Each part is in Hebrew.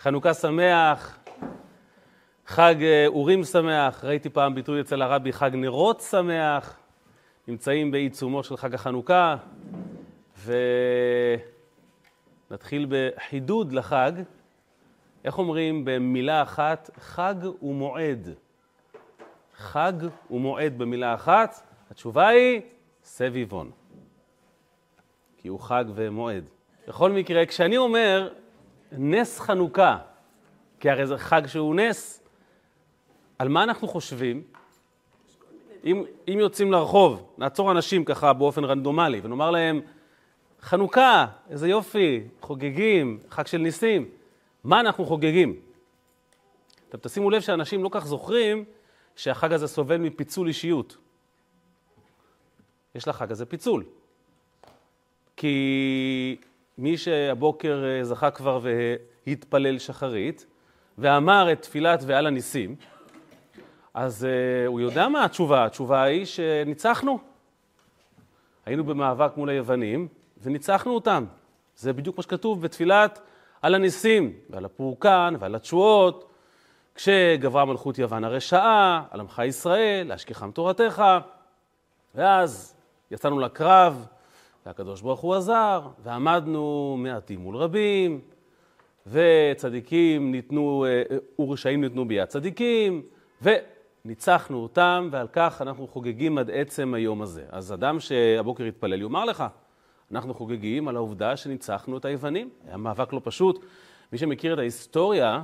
חנוכה שמח, חג אורים שמח, ראיתי פעם ביטוי אצל הרבי חג נרות שמח, נמצאים בעיצומו של חג החנוכה, ונתחיל בחידוד לחג. איך אומרים במילה אחת? חג ומועד. חג ומועד במילה אחת, התשובה היא סביבון. כי הוא חג ומועד. בכל מקרה, כשאני אומר נס חנוכה, כי הרי זה חג שהוא נס, על מה אנחנו חושבים? אם יוצאים לרחוב, נעצור אנשים ככה באופן רנדומלי, ונאמר להם, חנוכה, איזה יופי, חוגגים, חג של ניסים. מה אנחנו חוגגים? אתם תשימו לב שאנשים לא כך זוכרים שהחג הזה סובל מפיצול אישיות. יש לחג הזה פיצול. כי מי שהבוקר זכה כבר והתפלל שחרית, ואמר את תפילת ועל הניסים, אז הוא יודע מה התשובה. התשובה היא שניצחנו. היינו במאבק מול היוונים, וניצחנו אותם. זה בדיוק מה שכתוב בתפילת על הניסים, ועל הפורקן, ועל התשועות, כשגברה מלכות יוון הרשעה, על עמך ישראל, להשכיחם תורתך, ואז יצאנו לקרב, והקדוש ברוך הוא עזר, ועמדנו מעטים מול רבים, וצדיקים ניתנו, ורשעים ניתנו ביד צדיקים, וניצחנו אותם, ועל כך אנחנו חוגגים עד עצם היום הזה. אז אדם שהבוקר התפלל יאמר לך, אנחנו חוגגים על העובדה שניצחנו את היוונים. היה מאבק לא פשוט. מי שמכיר את ההיסטוריה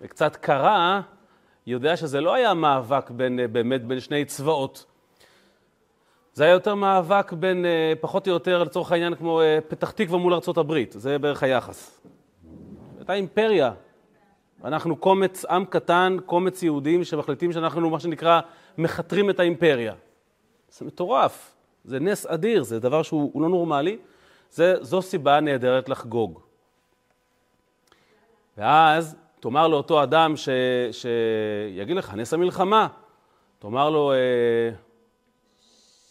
וקצת קרא, יודע שזה לא היה מאבק בין שני צבאות. זה היה יותר מאבק בין, פחות או יותר, לצורך העניין, כמו פתח תקווה מול ארצות הברית. זה בערך היחס. הייתה אימפריה. אנחנו קומץ עם קטן, קומץ יהודים שמחליטים שאנחנו, מה שנקרא, מחתרים את האימפריה. זה מטורף. זה נס אדיר, זה דבר שהוא לא נורמלי, זו סיבה נהדרת לחגוג. ואז תאמר לו אותו אדם שיגיד לך, נס המלחמה, תאמר לו,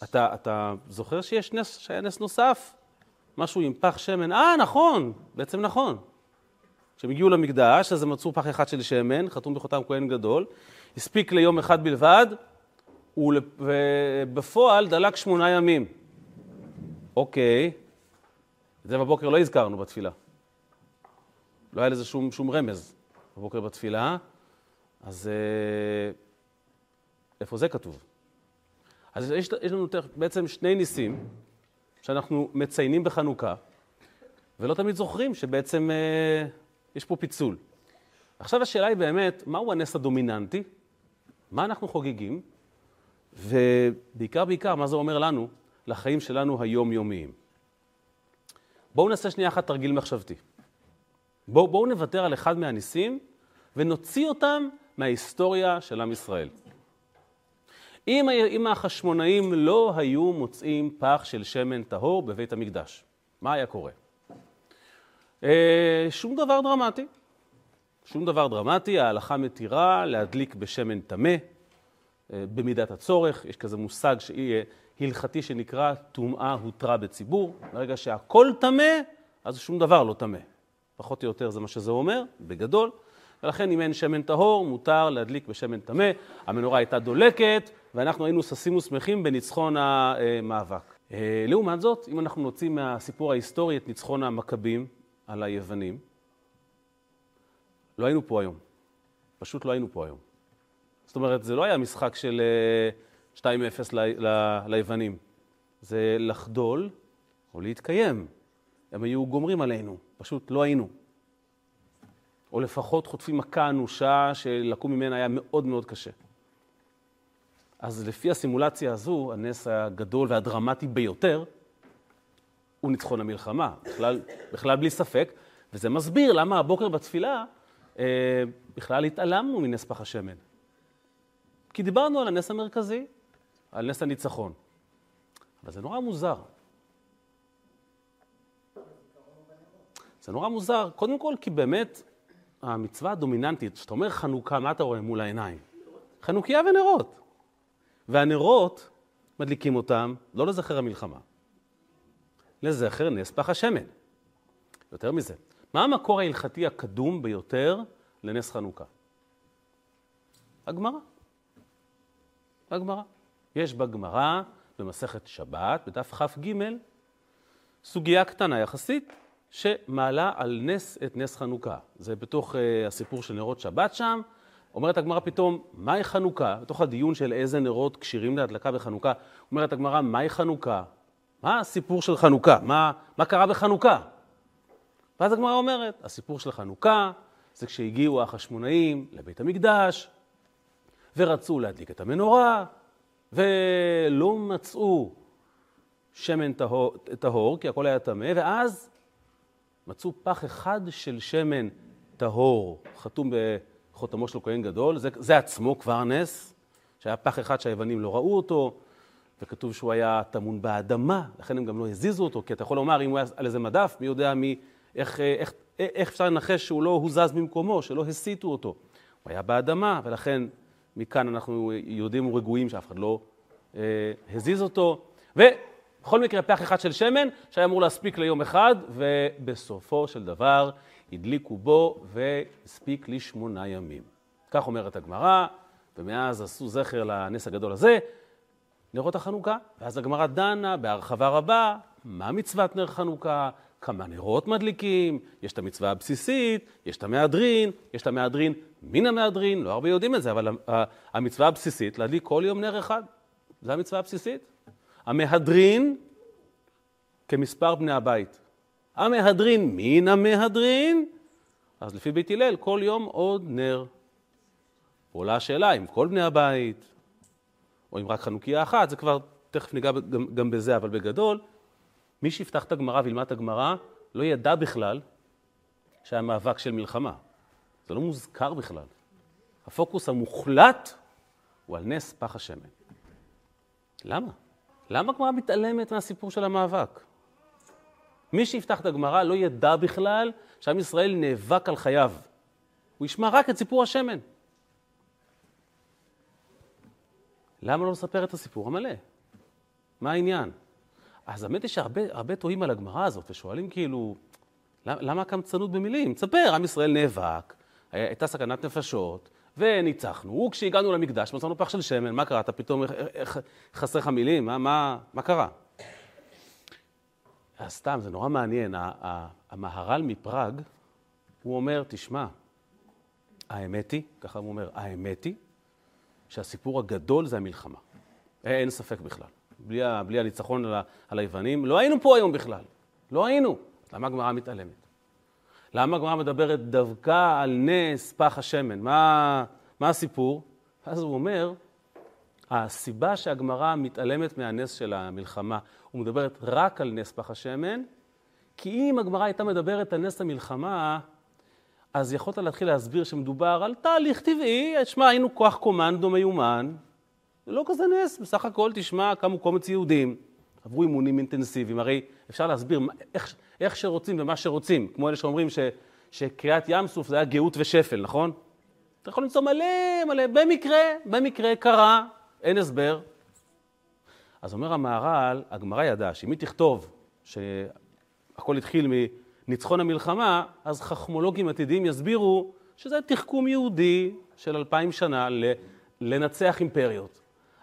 אתה זוכר שיש נס, שהיה נס נוסף? משהו עם פח שמן, נכון, בעצם נכון. כשהם הגיעו למקדש, אז הם מצאו פח אחד של שמן, חתום בחותם כהן גדול, הספיק ליום אחד בלבד, ובפועל דלק 8 ימים. אוקיי, את זה בבוקר לא הזכרנו בתפילה. לא היה לזה שום רמז בבוקר בתפילה, אז איפה זה כתוב? אז יש לנו בעצם 2 ניסים שאנחנו מציינים בחנוכה, ולא תמיד זוכרים שבעצם יש פה פיצול. עכשיו השאלה היא באמת, מהו הנס הדומיננטי? מה אנחנו חוגגים? ובעיקר, מה זה אומר לנו? לחיים שלנו היום-יומיים. בואו נעשה שנייה אחת תרגיל מחשבתי. בואו נוותר על אחד מהניסים, ונוציא אותם מההיסטוריה של עם ישראל. אם החשמונאים לא היו מוצאים פח של שמן טהור בבית המקדש, מה היה קורה? שום דבר דרמטי, ההלכה מתירה להדליק בשמן טמא, במידת הצורך, יש כזה מושג הלכתי שנקרא טומאה הותרה בציבור. ברגע שהכל טמא, אז שום דבר לא טמא. פחות או יותר זה מה שזה אומר, בגדול. ולכן אם אין שמן טהור, מותר להדליק בשמן טמא. המנורה הייתה דולקת, ואנחנו היינו ששים ושמחים בניצחון המאבק. לעומת זאת, אם אנחנו נוציא מהסיפור ההיסטורי את ניצחון המכבים על היוונים, לא היינו פה היום. פשוט לא היינו פה היום. זאת אומרת, זה לא היה משחק של 2-0 ליוונים. זה לחדול או להתקיים. הם היו גומרים עלינו, פשוט לא היינו. או לפחות חוטפים מכה אנושה שלקום ממנה היה מאוד מאוד קשה. אז לפי הסימולציה הזו, הנס הגדול והדרמטי ביותר, הוא ניצחון המלחמה, בכלל בלי ספק. וזה מסביר למה הבוקר בתפילה בכלל התעלמנו מנס פח השמן. כי דיברנו על הנס המרכזי, על נס הניצחון. אבל זה נורא מוזר. זה נורא מוזר, קודם כל, כי באמת המצווה הדומיננטית, שאתה אומר חנוכה, מה אתה רואה מול העיניים? חנוכיה ונרות. והנרות, מדליקים אותם, לא לזכר המלחמה, לזכר נס פח השמן. יותר מזה, מה המקור ההלכתי הקדום ביותר לנס חנוכה? הגמרא. הגמרא. יש בגמרא במסכת שבת, בדף כ"ג, סוגיה קטנה יחסית, שמעלה על נס את נס חנוכה. זה בתוך הסיפור של נרות שבת שם. אומרת הגמרא פתאום, מהי חנוכה? בתוך הדיון של איזה נרות כשירים להדלקה בחנוכה, אומרת הגמרא, מהי חנוכה? מה הסיפור של חנוכה? מה קרה בחנוכה? ואז הגמרא אומרת, הסיפור של חנוכה זה כשהגיעו החשמונאים לבית המקדש, ורצו להדליק את המנורה, ולא מצאו שמן טהור, כי הכל היה טמא, ואז מצאו פח אחד של שמן טהור, חתום בחותמו של כהן גדול, זה עצמו כבר נס, שהיה פח אחד שהיוונים לא ראו אותו, וכתוב שהוא היה טמון באדמה, לכן הם גם לא הזיזו אותו, כי אתה יכול לומר, אם הוא היה על איזה מדף, מי יודע איך אפשר לנחש שהוא לא הוזז ממקומו, שלא הסיטו אותו. הוא היה באדמה, ולכן מכאן אנחנו יודעים רגועים שאף אחד לא הזיז אותו. ובכל מקרה פח אחד של שמן, שהיה אמור להספיק ליום אחד, ובסופו של דבר הדליקו בו והספיק ל8 ימים. כך אומרת הגמרא, ומאז עשו זכר לנס הגדול הזה, נרות החנוכה, ואז הגמרא דנה בהרחבה רבה, מה מצוות נר חנוכה, כמה נרות מדליקים, יש את המצווה הבסיסית, יש את המהדרין, יש את המהדרין מן המהדרין, לא הרבה יודעים את זה, אבל המצווה הבסיסית, להדליק כל יום נר אחד, זה המצווה הבסיסית. המהדרין כמספר בני הבית. המהדרין מן המהדרין, אז לפי בית הלל, כל יום עוד נר. עולה השאלה, עם כל בני הבית, או עם רק חנוכיה אחת, זה כבר, תכף ניגע גם בזה, אבל בגדול, מי שיפתח את הגמרא וילמד את הגמרא, לא ידע בכלל שהיה מאבק של מלחמה. זה לא מוזכר בכלל. הפוקוס המוחלט הוא על נס פח השמן. למה? למה הגמרא מתעלמת מהסיפור של המאבק? מי שיפתח את הגמרא לא ידע בכלל שעם ישראל נאבק על חייו. הוא ישמע רק את סיפור השמן. למה לא לספר את הסיפור המלא? מה העניין? אז האמת היא שהרבה טועים על הגמרא הזאת, ושואלים כאילו, למה הקמצנות במילים? תספר, עם ישראל נאבק, הייתה סכנת נפשות, וניצחנו, וכשהגענו למקדש, מצאנו פח של שמן, מה קרה? אתה פתאום חסר לך מילים, מה קרה? אז סתם, זה נורא מעניין, המהר"ל מפראג, הוא אומר, תשמע, האמת היא, ככה הוא אומר, האמת היא, שהסיפור הגדול זה המלחמה. אין ספק בכלל. בלי הניצחון על היוונים, לא היינו פה היום בכלל. לא היינו. למה הגמרא מתעלמת? למה הגמרא מדברת דווקא על נס פח השמן? מה הסיפור? אז הוא אומר, הסיבה שהגמרא מתעלמת מהנס של המלחמה, הוא מדברת רק על נס פח השמן, כי אם הגמרא הייתה מדברת על נס המלחמה, אז יכולת להתחיל להסביר שמדובר על תהליך טבעי, תשמע, היינו כוח קומנדו מיומן, לא כזה נס, בסך הכל תשמע כמה קומץ יהודים, עברו אימונים אינטנסיביים, הרי אפשר להסביר איך שרוצים ומה שרוצים, כמו אלה שאומרים שקריאת ים סוף זה היה גאות ושפל, נכון? אתה יכול למצוא מלא, במקרה קרה, אין הסבר. אז אומר המהר"ל, הגמרא ידעה, שאם היא תכתוב שהכל התחיל ניצחון המלחמה, אז חכמולוגים עתידיים יסבירו שזה תחכום יהודי של 2000 שנה לנצח אימפריות.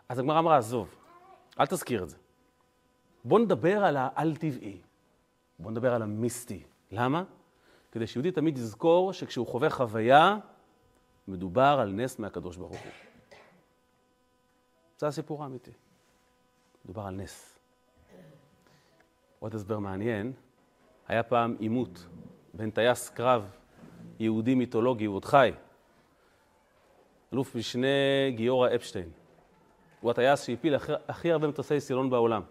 אז הגמרא אמרה, עזוב, אל תזכיר את זה. בוא נדבר על העל-טבעי, בוא נדבר על המיסטי. למה? כדי שיהודי תמיד יזכור שכשהוא חווה חוויה, מדובר על נס מהקדוש ברוך הוא. זה הסיפור האמיתי. מדובר על נס. עוד הסבר מעניין, היה פעם עימות בין טייס קרב יהודי מיתולוגי, הוא עוד חי, אלוף משנה גיורא אפשטיין. הוא הטייס שהפיל הכי הרבה מטוסי סילון בעולם.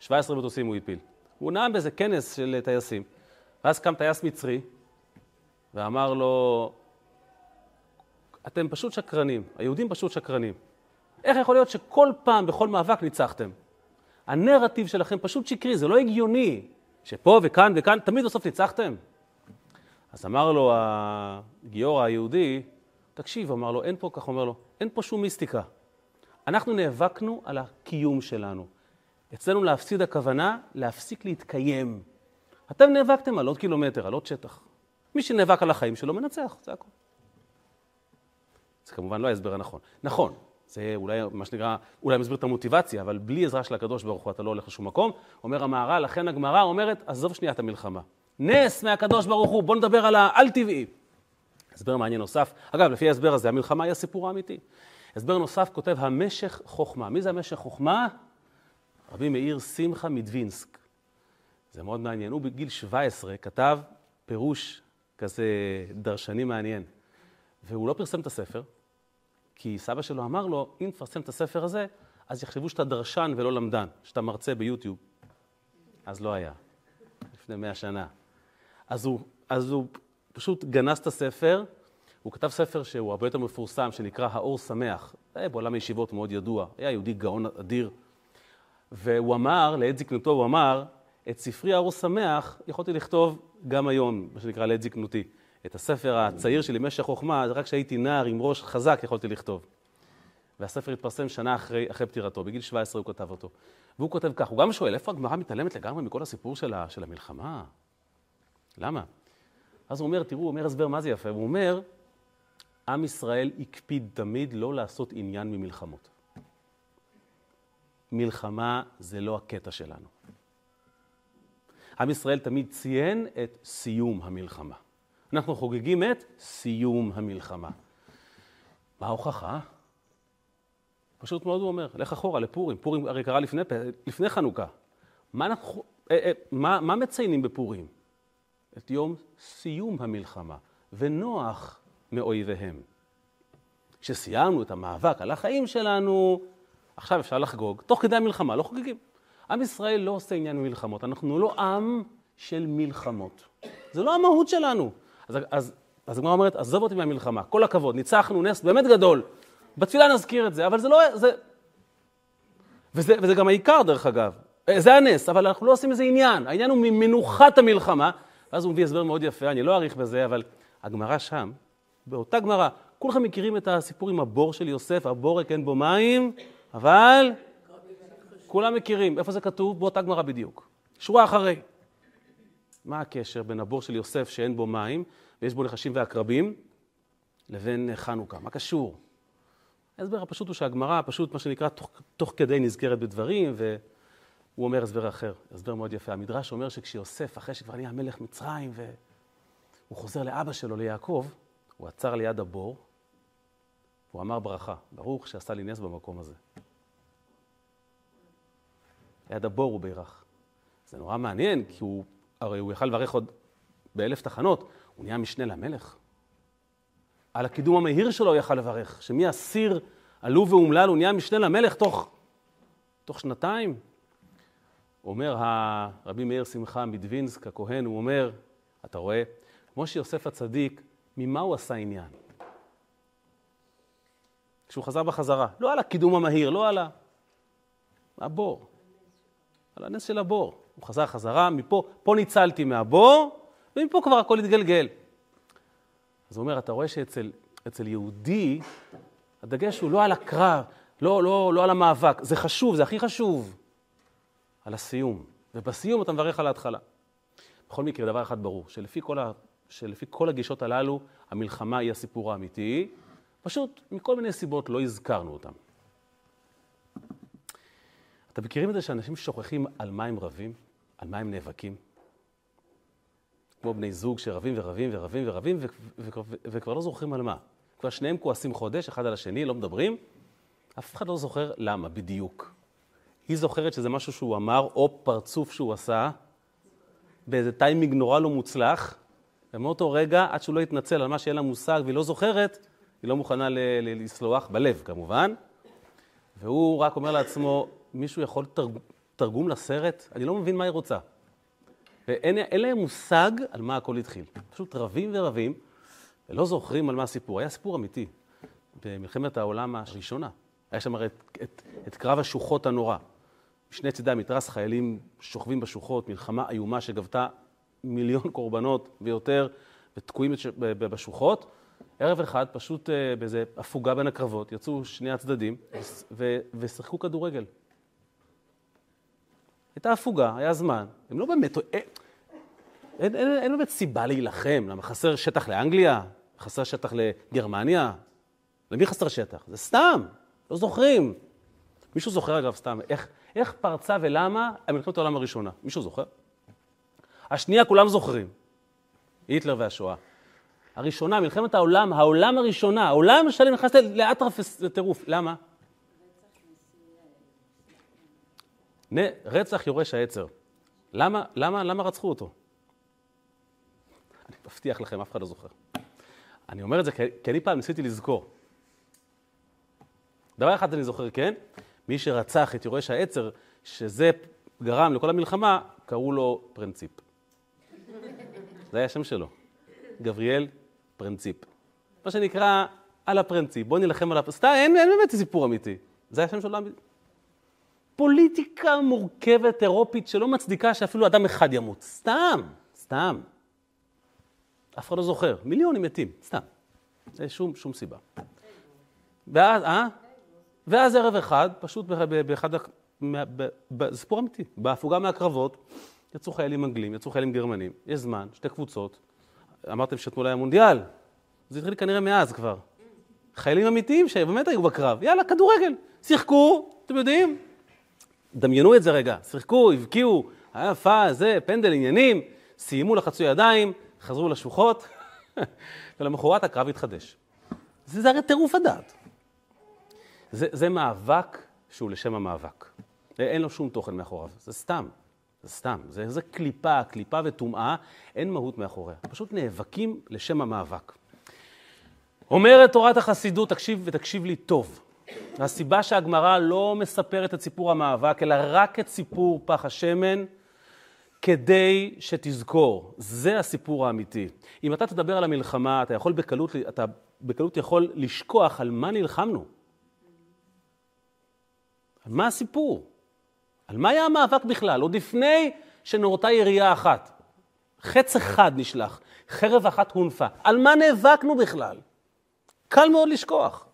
17 מטוסים הוא הפיל. הוא נעם באיזה כנס של טייסים. ואז קם טייס מצרי ואמר לו, אתם פשוט שקרנים, היהודים פשוט שקרנים. איך יכול להיות שכל פעם, בכל מאבק ניצחתם? הנרטיב שלכם פשוט שקרי, זה לא הגיוני. שפה וכאן וכאן, תמיד בסוף ניצחתם. אז אמר לו הגיורא היהודי, תקשיב, אמר לו, אין פה, כך אומר לו, אין פה שום מיסטיקה. אנחנו נאבקנו על הקיום שלנו. אצלנו להפסיד הכוונה, להפסיק להתקיים. אתם נאבקתם על עוד קילומטר, על עוד שטח. מי שנאבק על החיים שלו מנצח, זה הכל. זה כמובן לא ההסבר הנכון. נכון, זה אולי מה שנקרא, אולי מסביר את המוטיבציה, אבל בלי עזרה של הקדוש ברוך הוא אתה לא הולך לשום מקום. אומר המהר"ל, לכן הגמרא אומרת, עזוב שנייה את המלחמה. נס מהקדוש ברוך הוא, בוא נדבר על העל-טבעי. הסבר מעניין נוסף, אגב, לפי ההסבר הזה, המלחמה היא הסיפור האמיתי. הסבר נוסף כותב, המשך חוכמה. מי זה המשך חוכמה? רבי מאיר שמחה מדווינסק. זה מאוד מעניין. הוא בגיל 17 כתב פירוש כזה דרשני מעניין. והוא לא פרסם את הספר, כי סבא שלו אמר לו, אם תפרסם את הספר הזה, אז יחשבו שאתה דרשן ולא למדן, שאתה מרצה ביוטיוב. אז לא היה, לפני 100 שנה. אז הוא פשוט גנס את הספר, הוא כתב ספר שהוא הרבה יותר מפורסם, שנקרא האור שמח. זה בעולם הישיבות מאוד ידוע, היה יהודי גאון אדיר. והוא אמר, לעת זקנותו הוא אמר, את ספרי האור שמח יכולתי לכתוב גם היום, מה שנקרא לעת זקנותי. את הספר הצעיר שלי, משך חוכמה, רק כשהייתי נער עם ראש חזק יכולתי לכתוב. והספר התפרסם שנה אחרי פטירתו, בגיל 17 הוא כתב אותו. והוא כותב כך, הוא גם שואל, איפה הגמרא מתעלמת לגמרי מכל הסיפור של המלחמה? למה? אז הוא אומר, תראו, הוא אומר הסבר מה זה יפה, הוא אומר, עם ישראל הקפיד תמיד לא לעשות עניין ממלחמות. מלחמה זה לא הקטע שלנו. עם ישראל תמיד ציין את סיום המלחמה. אנחנו חוגגים את סיום המלחמה. מה ההוכחה? פשוט מאוד הוא אומר, לך אחורה לפורים. פורים הרי קרה לפני חנוכה. מה מציינים בפורים? את יום סיום המלחמה. ונוח מאויביהם. כשסיימנו את המאבק על החיים שלנו, עכשיו אפשר לחגוג. תוך כדי המלחמה, לא חוגגים. עם ישראל לא עושה עניין מלחמות. אנחנו לא עם של מלחמות. זה לא המהות שלנו. אז הגמרא אומרת, עזוב אותי מהמלחמה, כל הכבוד, ניצחנו נס באמת גדול. בתפילה נזכיר את זה, אבל זה לא... וזה גם העיקר דרך אגב. זה הנס, אבל אנחנו לא עושים איזה עניין. העניין הוא ממנוחת המלחמה. ואז הוא מביא הסבר מאוד יפה, אני לא אעריך בזה, אבל הגמרא שם, באותה גמרא, כולכם מכירים את הסיפור עם הבור של יוסף, הבורק אין בו מים, אבל... כולם מכירים. איפה זה כתוב? באותה גמרא בדיוק. שורה אחרי. מה הקשר בין הבור של יוסף שאין בו מים, ויש בו נחשים ועקרבים, לבין חנוכה? מה קשור? ההסבר הפשוט הוא שהגמרא, פשוט מה שנקרא, תוך כדי נזכרת בדברים, והוא אומר הסבר אחר, הסבר מאוד יפה. המדרש אומר שכשיוסף, אחרי שכבר נהיה מלך מצרים, והוא חוזר לאבא שלו, ליעקב, הוא עצר ליד הבור, והוא אמר ברכה, ברוך שעשה לי נס במקום הזה. ליד הבור הוא בירך. זה נורא מעניין, כי הוא... הרי הוא יכל לברך עוד באלף תחנות, הוא נהיה משנה למלך. על הקידום המהיר שלו הוא יכל לברך, שמי הסיר עלו ואומלל, הוא נהיה משנה למלך תוך שנתיים. אומר הרבי מאיר שמחה מדווינסק הכהן, הוא אומר, אתה רואה, כמו שיוסף הצדיק, ממה הוא עשה עניין? כשהוא חזר בחזרה, לא על הקידום המהיר, לא על הבור, על הנס של הבור. הוא חזר חזרה, מפה, פה ניצלתי מהבור, ומפה כבר הכל התגלגל. אז הוא אומר, אתה רואה שאצל יהודי, הדגש הוא לא על הקרב, לא על המאבק, זה חשוב, זה הכי חשוב, על הסיום. ובסיום אתה מברך על ההתחלה. בכל מקרה, דבר אחד ברור, שלפי כל הגישות הללו, המלחמה היא הסיפור האמיתי, פשוט מכל מיני סיבות לא הזכרנו אותם. אתם מכירים את זה שאנשים שוכחים על מה הם רבים? על מה הם נאבקים? כמו בני זוג שרבים ורבים ורבים ורבים וכבר לא זוכרים על מה. כבר שניהם כועסים חודש, אחד על השני, לא מדברים. אף אחד לא זוכר למה בדיוק. היא זוכרת שזה משהו שהוא אמר או פרצוף שהוא עשה, באיזה טיימינג נורא לא מוצלח, ומאותו רגע עד שהוא לא יתנצל על מה שאין לה מושג והיא לא זוכרת, היא לא מוכנה לסלוח בלב כמובן, והוא רק אומר לעצמו, מישהו יכול תרגום לסרט? אני לא מבין מה היא רוצה. ואין להם מושג על מה הכל התחיל. פשוט רבים ורבים, ולא זוכרים על מה הסיפור. היה סיפור אמיתי. במלחמת העולם הראשונה. היה שם הרי את קרב השוחות הנורא. משני צידי המתרס, חיילים שוכבים בשוחות, מלחמה איומה שגבתה מיליון קורבנות ויותר, ותקועים בשוחות. ערב אחד, פשוט באיזה הפוגה בין הקרבות, יצאו שני הצדדים ושחקו כדורגל. הייתה הפוגה, היה זמן, הם לא באמת... אין באמת סיבה להילחם. למה חסר שטח לאנגליה? חסר שטח לגרמניה? למי חסר שטח? זה סתם, לא זוכרים. מישהו זוכר אגב סתם, איך פרצה ולמה מלחמת העולם הראשונה? מישהו זוכר? השנייה כולם זוכרים. היטלר והשואה. הראשונה, מלחמת העולם, העולם הראשונה, העולם שלם נכנס לאטרף לטירוף. למה? רצח יורש העצר. למה רצחו אותו? אני מבטיח לכם, אף אחד לא זוכר. אני אומר את זה כי אני פעם ניסיתי לזכור. דבר אחד אני זוכר, כן? מי שרצח את יורש העצר, שזה גרם לכל המלחמה, קראו לו פרינציפ. זה היה השם שלו. גבריאל פרינציפ. מה שנקרא, על הפרינציפ, בוא נלחם על הפרינציפ. אין באמת סיפור אמיתי. זה היה השם שלו. פוליטיקה מורכבת אירופית שלא מצדיקה שאפילו אדם אחד ימות. סתם. אף אחד לא זוכר. מיליונים מתים, סתם. זה שום סיבה. ואז ערב אחד, פשוט באחד, סיפור אמיתי, בהפוגה מהקרבות, יצאו חיילים אנגלים, יצאו חיילים גרמנים, יש זמן, שתי קבוצות, אמרתם שאתמול היה מונדיאל, זה התחיל כנראה מאז כבר. חיילים אמיתיים שבאמת היו בקרב, יאללה, כדורגל, שיחקו, אתם יודעים? דמיינו את זה רגע, שיחקו, הבקיעו, היה יפה, זה, פנדל עניינים, סיימו לחצו ידיים, חזרו לשוחות, ולמחרת הקרב התחדש. זה הרי טירוף הדעת. זה מאבק שהוא לשם המאבק. אין לו שום תוכן מאחוריו. זה סתם. זה קליפה וטומאה, אין מהות מאחוריה. פשוט נאבקים לשם המאבק. אומרת תורת החסידות, תקשיב לי טוב. הסיבה שהגמרא לא מספרת את סיפור המאבק, אלא רק את סיפור פח השמן, כדי שתזכור. זה הסיפור האמיתי. אם אתה תדבר על המלחמה, אתה יכול בקלות יכול לשכוח על מה נלחמנו. על מה הסיפור? על מה היה המאבק בכלל? עוד לפני שנורתה ירייה אחת. חץ אחד נשלח, חרב אחת הונפה. על מה נאבקנו בכלל? קל מאוד לשכוח.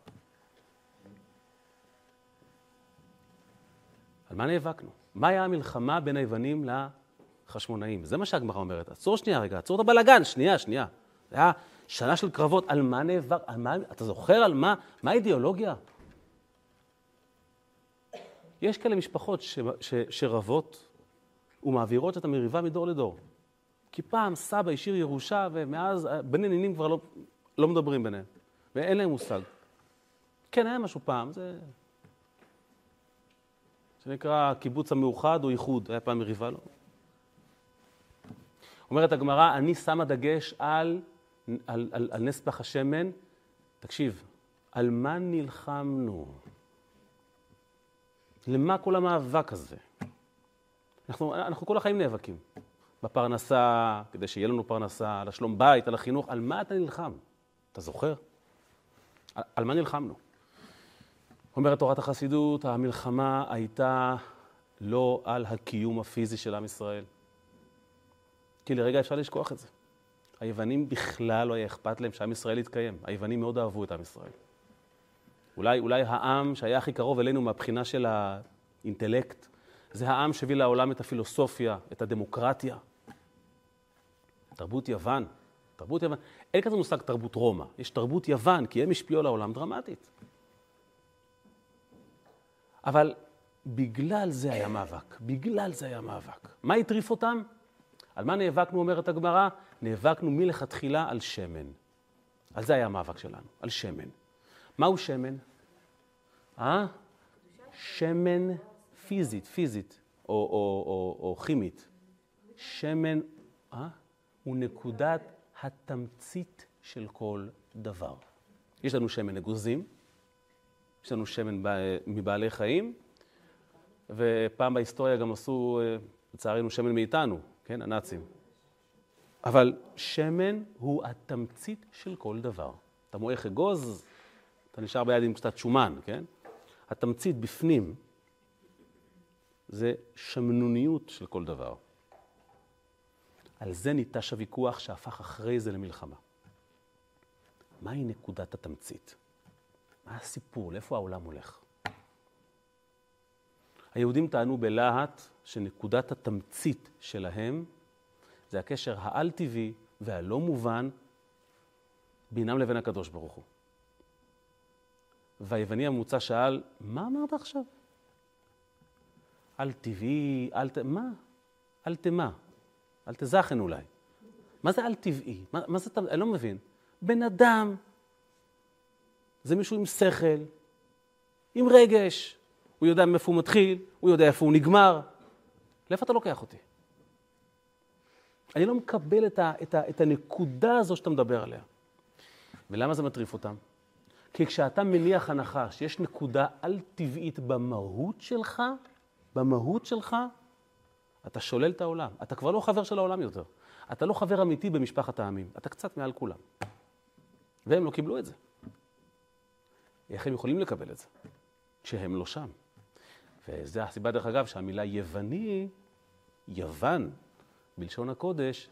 על מה נאבקנו? מה היה המלחמה בין היוונים לחשמונאים? זה מה שהגמרא אומרת. עצור שנייה רגע, עצור את הבלגן, שנייה. זה היה שנה של קרבות. על מה נאבק? אתה זוכר על מה? מה האידיאולוגיה? יש כאלה משפחות שרבות ומעבירות את המריבה מדור לדור. כי פעם סבא השאיר ירושה, ומאז בני נינים כבר לא מדברים ביניהם. ואין להם מושג. כן, היה משהו פעם, זה... שנקרא קיבוץ המאוחד או איחוד. היה פעם מריבה, לא? אומרת הגמרא, אני שמה דגש על נס פך השמן. תקשיב, על מה נלחמנו? למה כל המאבק הזה? אנחנו כל החיים נאבקים. בפרנסה, כדי שיהיה לנו פרנסה, על השלום בית, על החינוך. על מה אתה נלחם? אתה זוכר? על מה נלחמנו? אומרת תורת החסידות, המלחמה הייתה לא על הקיום הפיזי של עם ישראל. כי לרגע אפשר לשכוח את זה. היוונים בכלל לא היה אכפת להם שעם ישראל יתקיים. היוונים מאוד אהבו את עם ישראל. אולי העם שהיה הכי קרוב אלינו מהבחינה של האינטלקט, זה העם שהביא לעולם את הפילוסופיה, את הדמוקרטיה. תרבות יוון. אין כזה מושג תרבות רומא, יש תרבות יוון, כי הם השפיעו לעולם דרמטית. אבל בגלל זה היה מאבק. מה הטריף אותם? על מה נאבקנו, אומרת הגמרא? נאבקנו מלכתחילה על שמן. על זה היה המאבק שלנו, על שמן. מהו שמן? שמן פיזית או כימית. שמן הוא נקודת התמצית של כל דבר. יש לנו שמן אגוזים, יש לנו שמן מבעלי חיים, ופעם בהיסטוריה גם עשו, לצערנו, שמן מאיתנו, כן, הנאצים. אבל שמן הוא התמצית של כל דבר. אתה מועך אגוז, אתה נשאר ביד עם קצת שומן, כן? התמצית בפנים זה שמנוניות של כל דבר. על זה ניטש הוויכוח שהפך אחרי זה למלחמה. מהי נקודת התמצית? מה הסיפור? לאיפה העולם הולך? היהודים טענו בלהט שנקודת התמצית שלהם זה הקשר העל-טבעי והלא מובן בינם לבין הקדוש ברוך הוא. והיווני הממוצע שאל, מה אמרת עכשיו? על-טבעי, מה? אל-תמה, אל-תזכן אולי. מה זה על-טבעי? מה זה, אני לא מבין. בן אדם, זה מישהו עם שכל, עם רגש. הוא יודע מאיפה הוא מתחיל, הוא יודע איפה הוא נגמר. לאיפה אתה לוקח אותי? אני לא מקבל את הנקודה הזו שאתה מדבר עליה. ולמה זה מטריף אותם? כי כשאתה מניח הנחה שיש נקודה על-טבעית במהות שלך, אתה שולל את העולם. אתה כבר לא חבר של העולם יותר. אתה לא חבר אמיתי במשפחת העמים. אתה קצת מעל כולם. והם לא קיבלו את זה. איך הם יכולים לקבל את זה? שהם לא שם. וזו הסיבה, דרך אגב, שהמילה יווני, יוון, בלשון הקודש,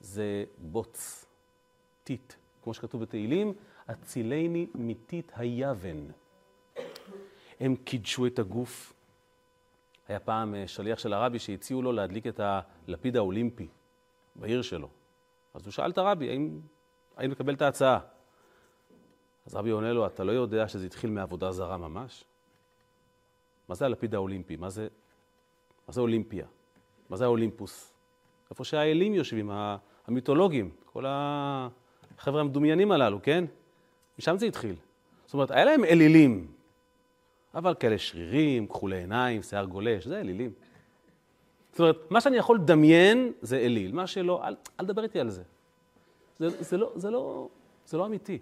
זה בוץ, תית. כמו שכתוב בתהילים, הצילני מתית היוון. הם קידשו את הגוף. היה פעם שליח של הרבי שהציעו לו להדליק את הלפיד האולימפי בעיר שלו. אז הוא שאל את הרבי, האם לקבל את ההצעה? אז הרבי עונה לו, אתה לא יודע שזה התחיל מעבודה זרה ממש? מה זה הלפיד האולימפי? מה זה אולימפיה? מה זה האולימפוס? איפה שהאלים יושבים, המיתולוגים, כל החבר'ה המדומיינים הללו, כן? משם זה התחיל. זאת אומרת, היה להם אלילים, אבל כאלה שרירים, כחולי עיניים, שיער גולש, זה אלילים. זאת אומרת, מה שאני יכול לדמיין זה אליל, מה שלא, אל דבר איתי על זה. זה לא אמיתי.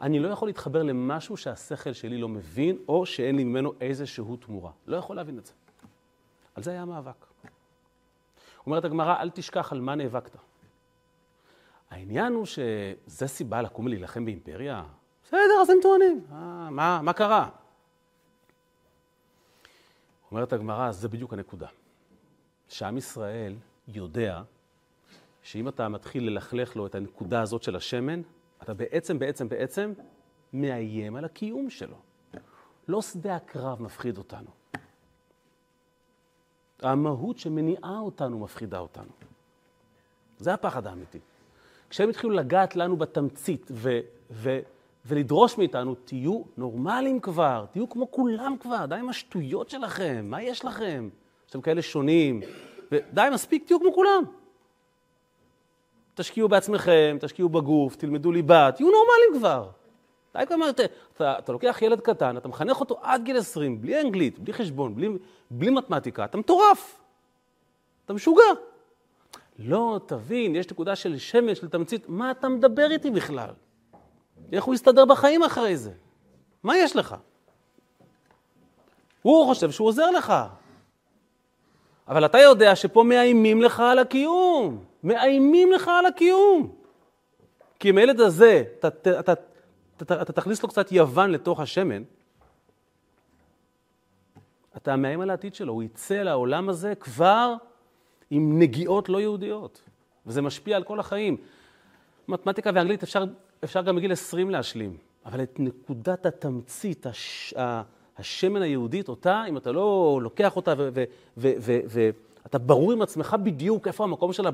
אני לא יכול להתחבר למשהו שהשכל שלי לא מבין, או שאין לי ממנו איזשהו תמורה. לא יכול להבין את זה. על זה היה המאבק. אומרת הגמרא, אל תשכח על מה נאבקת. העניין הוא שזה סיבה לקום להילחם באימפריה. בסדר, אז הם טוענים. מה קרה? אומרת הגמרא, זה בדיוק הנקודה. שעם ישראל יודע שאם אתה מתחיל ללכלך לו את הנקודה הזאת של השמן, אתה בעצם מאיים על הקיום שלו. לא שדה הקרב מפחיד אותנו. המהות שמניעה אותנו מפחידה אותנו. זה הפחד האמיתי. כשהם התחילו לגעת לנו בתמצית ולדרוש מאיתנו, תהיו נורמליים כבר, תהיו כמו כולם כבר, די עם השטויות שלכם, מה יש לכם? שאתם כאלה שונים, ודי מספיק, תהיו כמו כולם. תשקיעו בעצמכם, תשקיעו בגוף, תלמדו ליבה, תהיו נורמליים כבר. די כלומר, אתה לוקח ילד קטן, אתה מחנך אותו עד גיל 20, בלי אנגלית, בלי חשבון, בלי מתמטיקה, אתה מטורף, אתה משוגע. לא, תבין, יש נקודה של שמש, של תמצית, מה אתה מדבר איתי בכלל? איך הוא יסתדר בחיים אחרי זה? מה יש לך? הוא חושב שהוא עוזר לך. אבל אתה יודע שפה מאיימים לך על הקיום. מאיימים לך על הקיום. כי אם הילד הזה, אתה תכניס לו קצת יוון לתוך השמן, אתה מאיים על העתיד שלו. הוא יצא לעולם הזה כבר עם נגיעות לא יהודיות. וזה משפיע על כל החיים. מתמטיקה ואנגלית אפשר גם בגיל 20 להשלים. אבל את נקודת התמצית, השמן היהודית, אותה, אם אתה לא לוקח אותה ואתה ברור עם עצמך בדיוק איפה המקום שלה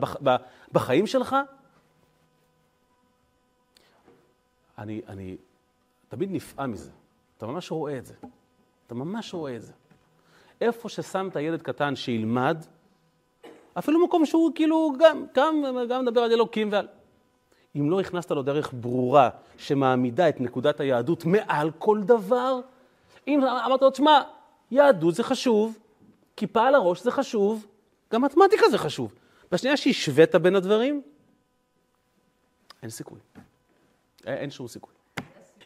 בחיים שלך, אני תמיד נפעם מזה. אתה ממש רואה את זה. איפה ששמת ילד קטן שילמד, אפילו מקום שהוא כאילו גם מדבר על אלוקים ועל... אם לא הכנסת לו דרך ברורה שמעמידה את נקודת היהדות מעל כל דבר, אם אמרת לו, תשמע, יהדות זה חשוב, כיפה על הראש זה חשוב, גם מתמטיקה זה חשוב. בשנייה שהשווית בין הדברים, אין סיכוי. אין שום סיכוי.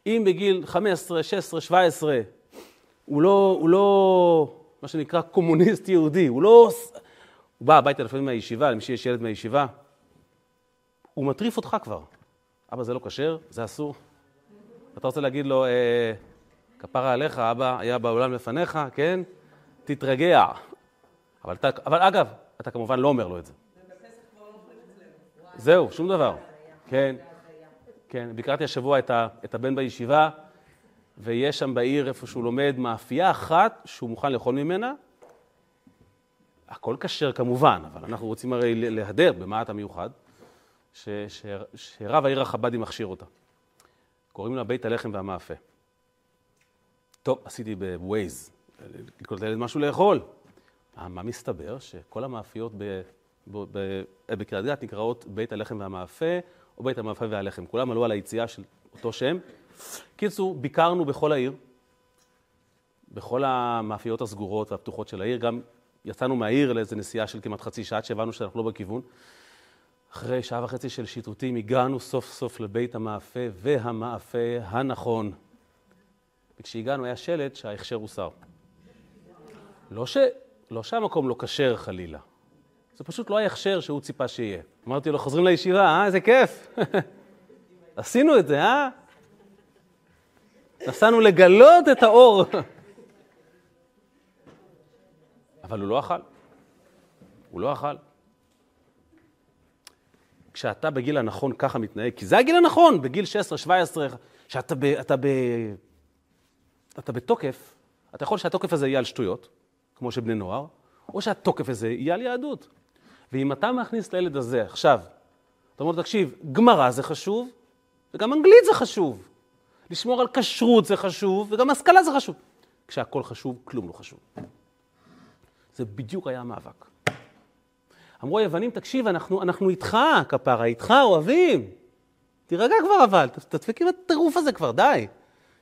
אם בגיל 15, 16, 17, הוא לא מה שנקרא קומוניסט יהודי, הוא בא הביתה לפעמים מהישיבה, למי שיש ילד מהישיבה, הוא מטריף אותך כבר. אבא, זה לא כשר, זה אסור. אתה רוצה להגיד לו, כפרה עליך, אבא היה בעולם לפניך, כן? תתרגע. אבל אגב, אתה כמובן לא אומר לו את זה. זהו, שום דבר. כן, ביקרתי השבוע את הבן בישיבה, ויש שם בעיר איפה שהוא לומד מאפייה אחת שהוא מוכן לאכול ממנה, הכל כשר כמובן, אבל אנחנו רוצים הרי להדר במעט המיוחד, שרב העיר החב"די מכשיר אותה. קוראים לה בית הלחם והמאפה. טוב, עשיתי בווייז, לקנות לילד משהו לאכול. מה מסתבר? שכל המאפיות בקריית גת נקראות בית הלחם והמאפה, או בית המאפה והלחם. כולם עלו על היציאה של אותו שם. קיצור, ביקרנו בכל העיר, בכל המאפיות הסגורות והפתוחות של העיר, גם יצאנו מהעיר לאיזו נסיעה של כמעט חצי שעה, שהבנו שאנחנו לא בכיוון. אחרי שעה וחצי של שיטוטים, הגענו סוף סוף לבית המאפה והמאפה הנכון. וכשהגענו היה שלט שההכשר הוסר. לא שהמקום לא כשר חלילה. זה פשוט לא ההכשר שהוא ציפה שיהיה. אמרתי לו, חוזרים לישיבה, איזה כיף. עשינו את זה, נסענו לגלות את האור. אבל הוא לא אכל. הוא לא אכל. כשאתה בגיל הנכון ככה מתנהג, כי זה הגיל הנכון, בגיל 16, 17, שאתה בתוקף, אתה יכול שהתוקף הזה יהיה על שטויות, כמו שבני נוער, או שהתוקף הזה יהיה על יהדות. ואם אתה מכניס לילד הזה עכשיו, אתה אומר, תקשיב, גמרא זה חשוב, וגם אנגלית זה חשוב. לשמור על כשרות זה חשוב, וגם השכלה זה חשוב. כשהכל חשוב, כלום לא חשוב. זה בדיוק היה המאבק. אמרו היוונים, תקשיב, אנחנו איתך, כפרה, איתך, אוהבים. תירגע כבר אבל, תדפק עם הטירוף הזה כבר, די.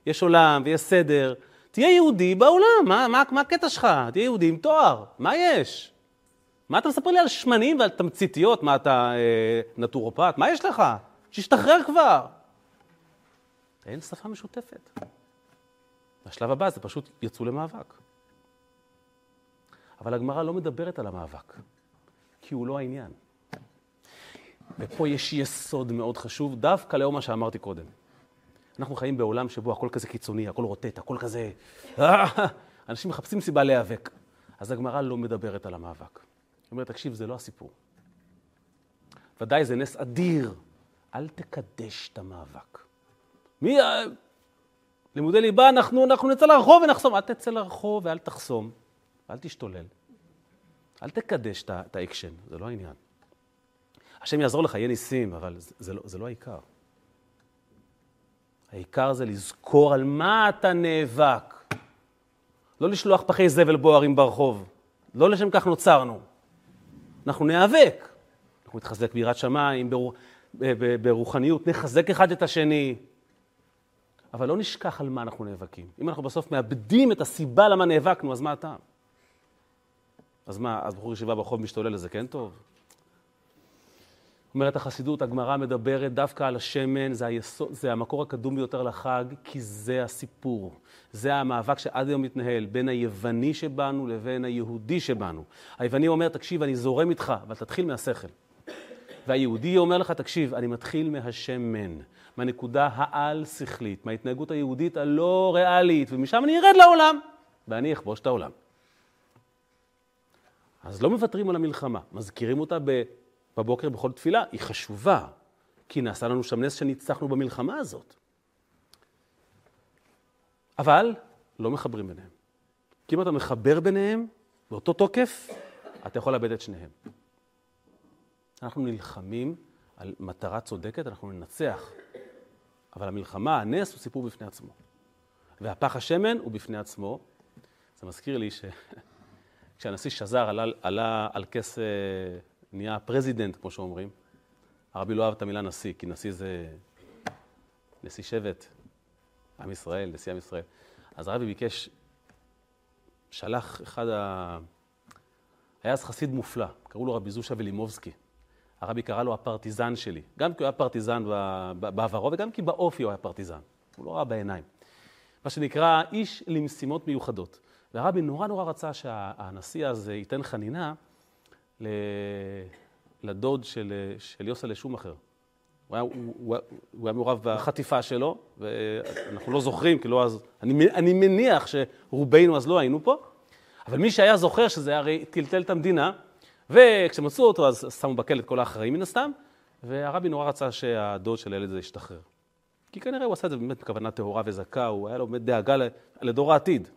יש עולם ויש סדר. תהיה יהודי בעולם, מה הקטע שלך? תהיה יהודי עם תואר, מה יש? מה אתה מספר לי על שמנים ועל תמציתיות? מה אתה נטורופט? מה יש לך? שישתחרר כבר. אין שפה משותפת. בשלב הבא זה פשוט יצאו למאבק. אבל הגמרא לא מדברת על המאבק, כי הוא לא העניין. ופה יש יסוד מאוד חשוב, דווקא לאור מה שאמרתי קודם. אנחנו חיים בעולם שבו הכל כזה קיצוני, הכל רוטט, הכל כזה... אנשים מחפשים סיבה להיאבק. אז הגמרא לא מדברת על המאבק. היא אומרת, תקשיב, זה לא הסיפור. ודאי זה נס אדיר. אל תקדש את המאבק. לימודי ליבה, אנחנו נצא לרחוב ונחסום. אל תצא לרחוב ואל תחסום. אל תשתולל. אל תקדש את האקשן, זה לא העניין. השם יעזור לך, יהיה ניסים, אבל זה לא העיקר. העיקר זה לזכור על מה אתה נאבק. לא לשלוח פחי זבל בוערים ברחוב. לא לשם כך נוצרנו. אנחנו נאבק. אנחנו נתחזק ביראת שמיים, ברוחניות, נחזק אחד את השני. אבל לא נשכח על מה אנחנו נאבקים. אם אנחנו בסוף מאבדים את הסיבה למה נאבקנו, אז מה אתה? אז בחור ישיבה ברחוב משתולל לזה, כן טוב? אומרת החסידות, הגמרא מדברת דווקא על השמן, זה המקור הקדום ביותר לחג, כי זה הסיפור. זה המאבק שעד היום מתנהל, בין היווני שבנו לבין היהודי שבנו. היווני אומר, תקשיב, אני זורם איתך, אבל תתחיל מהשכל. והיהודי אומר לך, תקשיב, אני מתחיל מהשמן, מהנקודה העל-שכלית, מההתנהגות היהודית הלא ריאלית, ומשם אני ארד לעולם, ואני אכבוש את העולם. אז לא מוותרים על המלחמה, מזכירים אותה בבוקר בכל תפילה, היא חשובה, כי נעשה לנו שם נס שניצחנו במלחמה הזאת. אבל לא מחברים ביניהם. כי אם אתה מחבר ביניהם, באותו תוקף, אתה יכול לאבד את שניהם. אנחנו נלחמים על מטרה צודקת, אנחנו ננצח. אבל המלחמה, הנס, הוא סיפור בפני עצמו. והפך השמן הוא בפני עצמו. זה מזכיר לי כשהנשיא שזר עלה על כס... נהיה פרזידנט, כמו שאומרים. הרבי לא אהב את המילה נשיא, כי נשיא זה נשיא שבט, עם ישראל, נשיא עם ישראל. אז הרבי ביקש, שלח אחד היה אז חסיד מופלא, קראו לו רבי זושה ולימובסקי. הרבי קרא לו הפרטיזן שלי, גם כי הוא היה פרטיזן בעברו, וגם כי באופי הוא היה פרטיזן. הוא לא ראה בעיניים. מה שנקרא איש למשימות מיוחדות. והרבי נורא רצה שהנשיא הזה ייתן חנינה, לדוד של יוסה לשום אחר. הוא היה מעורב בחטיפה שלו, ואנחנו לא זוכרים, כי לא אז... אני מניח שרובנו אז לא היינו פה, אבל מי שהיה זוכר שזה הרי טלטל את המדינה, וכשמצאו אותו אז שמו בכלא את כל האחראים מן הסתם, והרבי נורא רצה שהדוד של הילד הזה ישתחרר. כי כנראה הוא עשה את זה באמת בכוונה טהורה וזכה, הוא היה לו באמת דאגה לדור העתיד.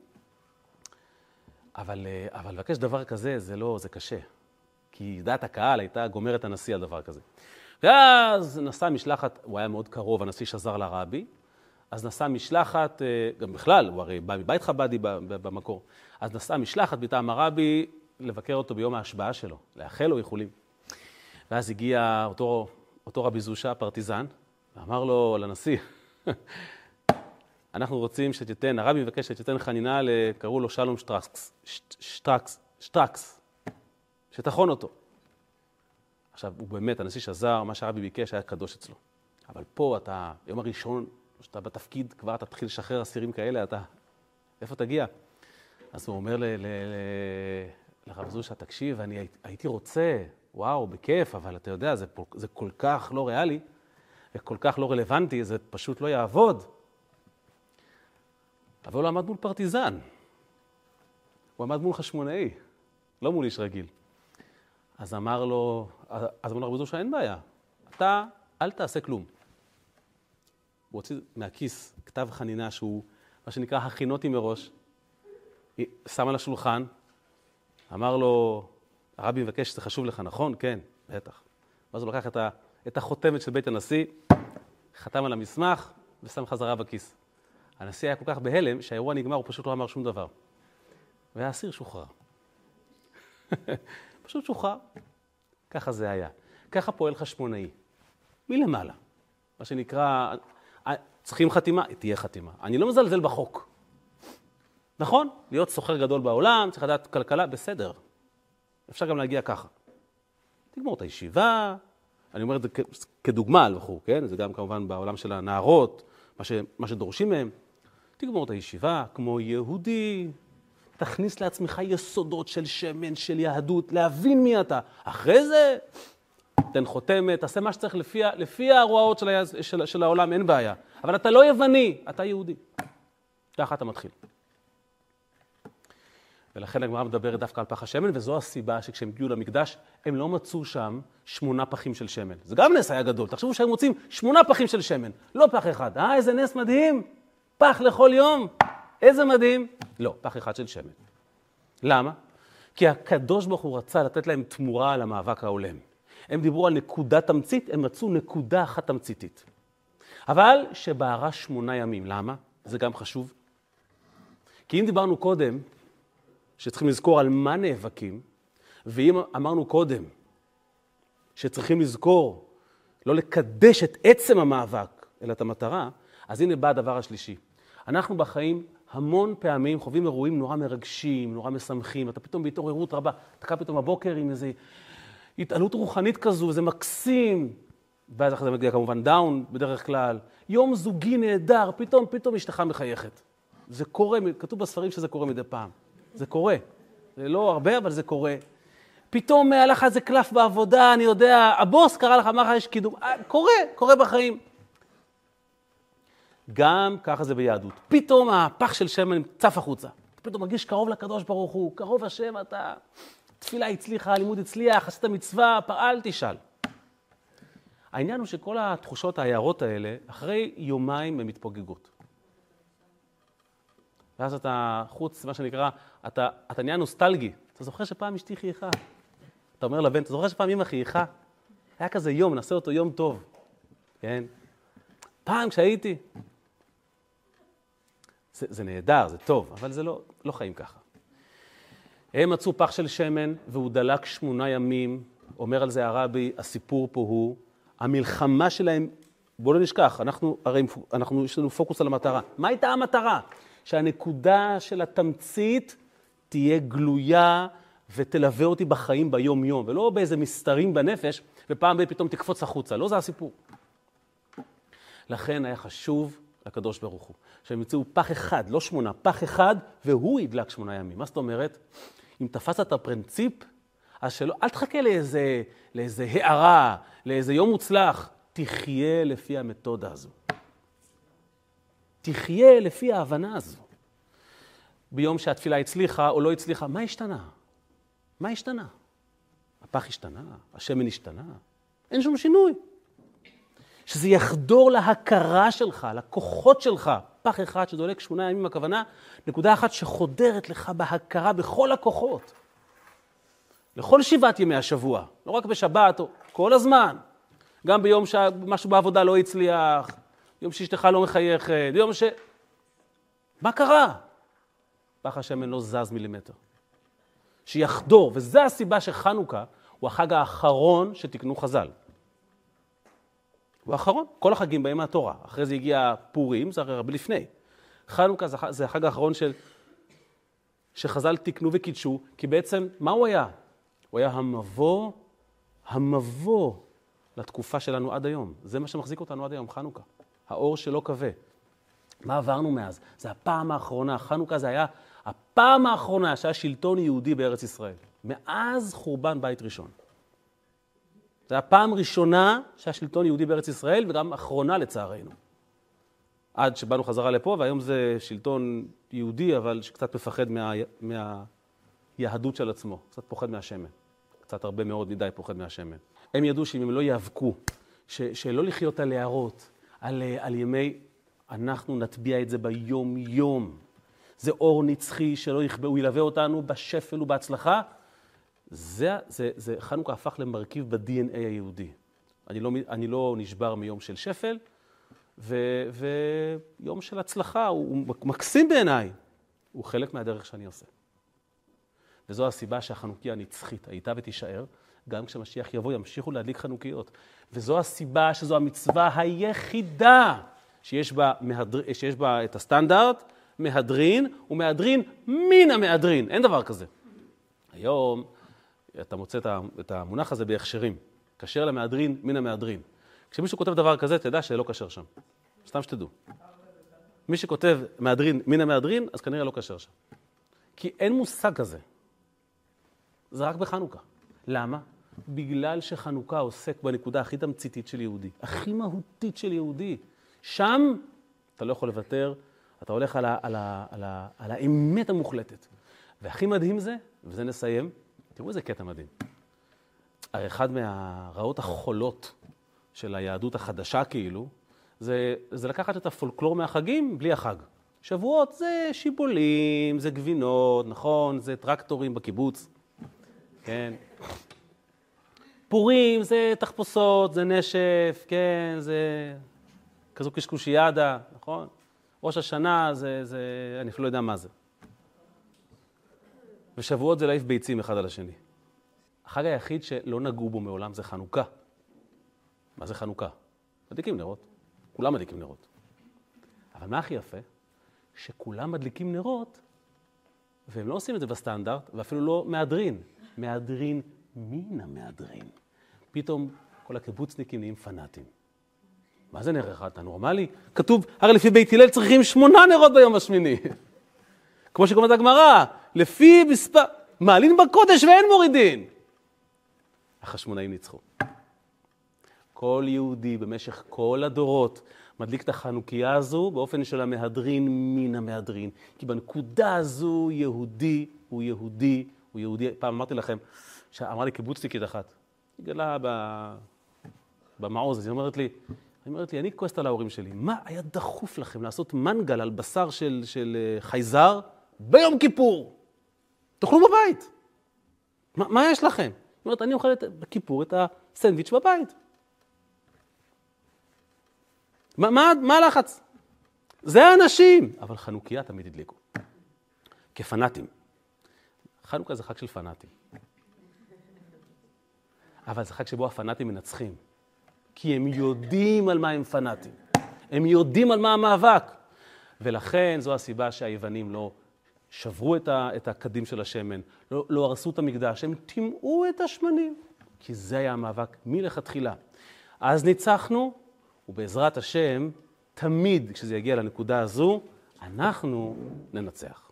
אבל לבקש דבר כזה, זה לא, זה קשה. כי דעת הקהל הייתה גומרת הנשיא על דבר כזה. ואז נסע משלחת, הוא היה מאוד קרוב, הנשיא שזר לרבי, אז נסע משלחת, גם בכלל, הוא הרי בא מבית חבדי במקור, אז נסע משלחת מטעם הרבי לבקר אותו ביום ההשבעה שלו, לאחל לו איחולים. ואז הגיע אותו רבי זושה, פרטיזן, ואמר לו לנשיא, אנחנו רוצים שתיתן, הרבי מבקש שתיתן חנינה, קראו לו שלום שטרקס, שתחון אותו. עכשיו, הוא באמת, הנשיא שזר, מה שהרבי ביקש היה קדוש אצלו. אבל פה אתה, יום הראשון, שאתה בתפקיד, כבר אתה תתחיל לשחרר אסירים כאלה, אתה, איפה תגיע? אז הוא אומר לרב זושה, תקשיב, אני הייתי רוצה, וואו, בכיף, אבל אתה יודע, זה כל כך לא ריאלי, וכל כך לא רלוונטי, זה פשוט לא יעבוד. אבל הוא עמד מול פרטיזן. הוא עמד מול חשמונאי, לא מול איש רגיל. אז אמר לו, רבי זושה, אין בעיה, אתה אל תעשה כלום. הוא הוציא מהכיס כתב חנינה שהוא, מה שנקרא, הכינותי מראש, שם על השולחן, אמר לו, הרבי מבקש שזה חשוב לך, נכון? כן, בטח. ואז הוא לקח את החותמת של בית הנשיא, חתם על המסמך ושם חזרה בכיס. הנשיא היה כל כך בהלם שהאירוע נגמר, הוא פשוט לא אמר שום דבר. והאסיר שוחרר. פשוט שוחרר. ככה זה היה. ככה פועל חשמונאי. מלמעלה. מה שנקרא, צריכים חתימה? תהיה חתימה. אני לא מזלזל בחוק. נכון? להיות סוחר גדול בעולם, צריך לדעת כלכלה, בסדר. אפשר גם להגיע ככה. תגמור את הישיבה. אני אומר את זה כדוגמה על בחור, כן? זה גם כמובן בעולם של הנערות, מה שדורשים מהם. תגמור את הישיבה כמו יהודי. תכניס לעצמך יסודות של שמן, של יהדות, להבין מי אתה. אחרי זה, תן חותמת, תעשה מה שצריך לפי ההוראות של העולם, אין בעיה. אבל אתה לא יווני, אתה יהודי. ככה אתה מתחיל. ולכן הגמרא מדברת דווקא על פח השמן, וזו הסיבה שכשהם הגיעו למקדש, הם לא מצאו שם 8 פחים של שמן. זה גם נס היה גדול. תחשבו שהם מוצאים 8 פחים של שמן, לא פח אחד. איזה נס מדהים. פח לכל יום. איזה מדהים. לא, פח אחד של שמן. למה? כי הקדוש ברוך הוא רצה לתת להם תמורה על המאבק העולם. הם דיברו על נקודה תמצית, הם מצאו נקודה אחת תמציתית. אבל שבערה 8 ימים. למה? זה גם חשוב. כי אם דיברנו קודם, שצריכים לזכור על מה נאבקים, ואם אמרנו קודם שצריכים לזכור לא לקדש את עצם המאבק, אלא את המטרה, אז הנה בא הדבר השלישי. אנחנו בחיים המון פעמים חווים אירועים נורא מרגשים, נורא משמחים, אתה פתאום בהתעוררות רבה, אתה קם פתאום בבוקר עם איזו התעלות רוחנית כזו, וזה מקסים, ואז אחרי זה מגיע כמובן דאון בדרך כלל, יום זוגי נהדר, פתאום אשתך מחייכת. זה קורה, כתוב בספרים שזה קורה מדי פעם. זה קורה. זה לא הרבה, אבל זה קורה. פתאום היה לך איזה קלף בעבודה, אני יודע, הבוס קרא לך, אמר לך, יש קידום. קורה בחיים. גם ככה זה ביהדות. פתאום הפח של שמן צף החוצה. אתה פתאום מרגיש קרוב לקדוש ברוך הוא, קרוב השם, אתה... תפילה הצליחה, לימוד הצליח, עשית מצווה, פעל, תשאל. העניין הוא שכל התחושות ההערות האלה, אחרי יומיים הן מתפוגגות. ואז אתה חוץ, מה שנקרא, אתה נהיה נוסטלגי. אתה זוכר שפעם אשתי חייכה. אתה אומר לבן, אתה זוכר שפעם אמא חייכה? היה כזה יום, נעשה אותו יום טוב. כן? פעם כשהייתי. זה נהדר, זה טוב, אבל זה לא חיים ככה. הם מצאו פח של שמן, והוא דלק 8 ימים. אומר על זה הרבי, הסיפור פה הוא, המלחמה שלהם, בואו לא נשכח, הרי יש לנו פוקוס על המטרה. מה הייתה המטרה? שהנקודה של התמצית תהיה גלויה ותלווה אותי בחיים ביום-יום, ולא באיזה מסתרים בנפש, ופעם פתאום תקפוץ החוצה. לא זה הסיפור. לכן היה חשוב לקדוש ברוך הוא, שהם יצאו פח אחד, לא 8, פח אחד, והוא ידלק 8 ימים. מה זאת אומרת? אם תפס את הפרינציפ, אז שלא, אל תחכה לאיזה הערה, לאיזה יום מוצלח, תחיה לפי המתודה הזו. תחיה לפי ההבנה הזו. ביום שהתפילה הצליחה או לא הצליחה, מה השתנה? מה השתנה? הפח השתנה, השמן השתנה. אין שום שינוי. שזה יחדור להכרה שלך, לכוחות שלך. פח אחד שדולק 8 ימים, הכוונה, נקודה אחת שחודרת לך בהכרה בכל הכוחות. לכל 7 ימי השבוע, לא רק בשבת, כל הזמן. גם ביום שמשהו בעבודה לא הצליח, יום שאשתך לא מחייכת, יום ש... מה קרה? פח השמן לא זז מילימטר. שיחדור, וזו הסיבה שחנוכה הוא החג האחרון שתקנו חז"ל. הוא האחרון, כל החגים בהם מהתורה. אחרי זה הגיע פורים, זה הרבה לפני. חנוכה זה החג האחרון שחז"ל תקנו וקידשו, כי בעצם מה הוא היה? הוא היה המבוא לתקופה שלנו עד היום. זה מה שמחזיק אותנו עד היום, חנוכה. האור שלא קווה. מה עברנו מאז? זה הפעם האחרונה. חנוכה זה היה הפעם האחרונה שהיה שלטון יהודי בארץ ישראל. מאז חורבן בית ראשון. זה הפעם ראשונה שהשלטון יהודי בארץ ישראל, וגם אחרונה לצערנו. עד שבאנו חזרה לפה, והיום זה שלטון יהודי, אבל שקצת מפחד מהיהדות של עצמו. קצת פוחד מהשמן. קצת הרבה מאוד מדי פוחד מהשמן. הם ידעו שאם הם לא יאבקו, שלא לחיות על הערות, על ימי, אנחנו נטביע את זה ביום יום. זה אור נצחי שלא יכבה, הוא ילווה אותנו בשפל ובהצלחה. זה חנוכה הפך למרכיב ב-DNA היהודי. אני לא נשבר מיום של שפל, ויום של הצלחה, הוא מקסים בעיניי. הוא חלק מהדרך שאני עושה. וזו הסיבה שהחנוכיה הנצחית הייתה ותישאר, גם כשמשיח יבוא ימשיכו להדליק חנוכיות. וזו הסיבה שזו המצווה היחידה שיש בה את הסטנדרט, מהדרין ומהדרין מן המהדרין. אין דבר כזה. היום אתה מוצא את המונח הזה בהכשרים. כשר למהדרין מן המהדרין. כשמישהו כותב דבר כזה, תדע שלא כשר שם. סתם שתדעו. מי שכותב מהדרין מן המהדרין, אז כנראה לא כשר שם. כי אין מושג כזה. זה רק בחנוכה. למה? בגלל שחנוכה עוסק בנקודה הכי תמציתית של יהודי. הכי מהותית של יהודי. שם אתה לא יכול לוותר, אתה הולך על האמת המוחלטת. והכי מדהים זה, וזה נסיים, תראו איזה קטע מדהים. אחד מהרעות החולות של היהדות החדשה כאילו, זה לקחת את הפולקלור מהחגים בלי החג. שבועות זה שיבולים, זה גבינות, נכון? זה טרקטורים בקיבוץ. כן. פורים זה תחפושות, זה נשף, כן, זה כזו קשקושיאדה, נכון? ראש השנה זה, אני אפילו לא יודע מה זה. ושבועות זה להעיף ביצים אחד על השני. החג היחיד שלא נגעו בו מעולם זה חנוכה. מה זה חנוכה? מדליקים נרות. כולם מדליקים נרות. אבל מה הכי יפה? שכולם מדליקים נרות, והם לא עושים את זה בסטנדרט, ואפילו לא מהדרין. מהדרין מן המהדרין. פתאום כל הקיבוצניקים נהיים פנאטים. מה זה נר אחד? אתה נורמלי? כתוב, הרי לפי בית הלל צריכים 8 נרות ביום השמיני. כמו שקוראת הגמרא, לפי מספר... מעלין בקודש ואין מורידין. החשמונאים ניצחו. כל יהודי במשך כל הדורות מדליק את החנוכיה הזו באופן של המהדרין מן המהדרין. כי בנקודה הזו יהודי הוא יהודי הוא יהודי. פעם אמרתי לכם, שאמר לי קיבוצניקית אחת. היא גדלה במעוז, אז היא אומרת לי, אני כועסת על ההורים שלי, מה היה דחוף לכם לעשות מנגל על בשר של חייזר ביום כיפור? תאכלו בבית. מה יש לכם? היא אומרת, אני אוכלת בכיפור את הסנדוויץ' בבית. מה הלחץ? זה האנשים. אבל חנוכיה תמיד הדליקו. כפנאטים. חנוכה זה חג של פנאטים. אבל זה חג שבו הפנאטים מנצחים. כי הם יודעים על מה הם פנאטים. הם יודעים על מה המאבק. ולכן זו הסיבה שהיוונים לא שברו את הקדים של השמן, לא הרסו את המקדש, הם טימאו את השמנים. כי זה היה המאבק מלכתחילה. אז ניצחנו, ובעזרת השם, תמיד כשזה יגיע לנקודה הזו, אנחנו ננצח.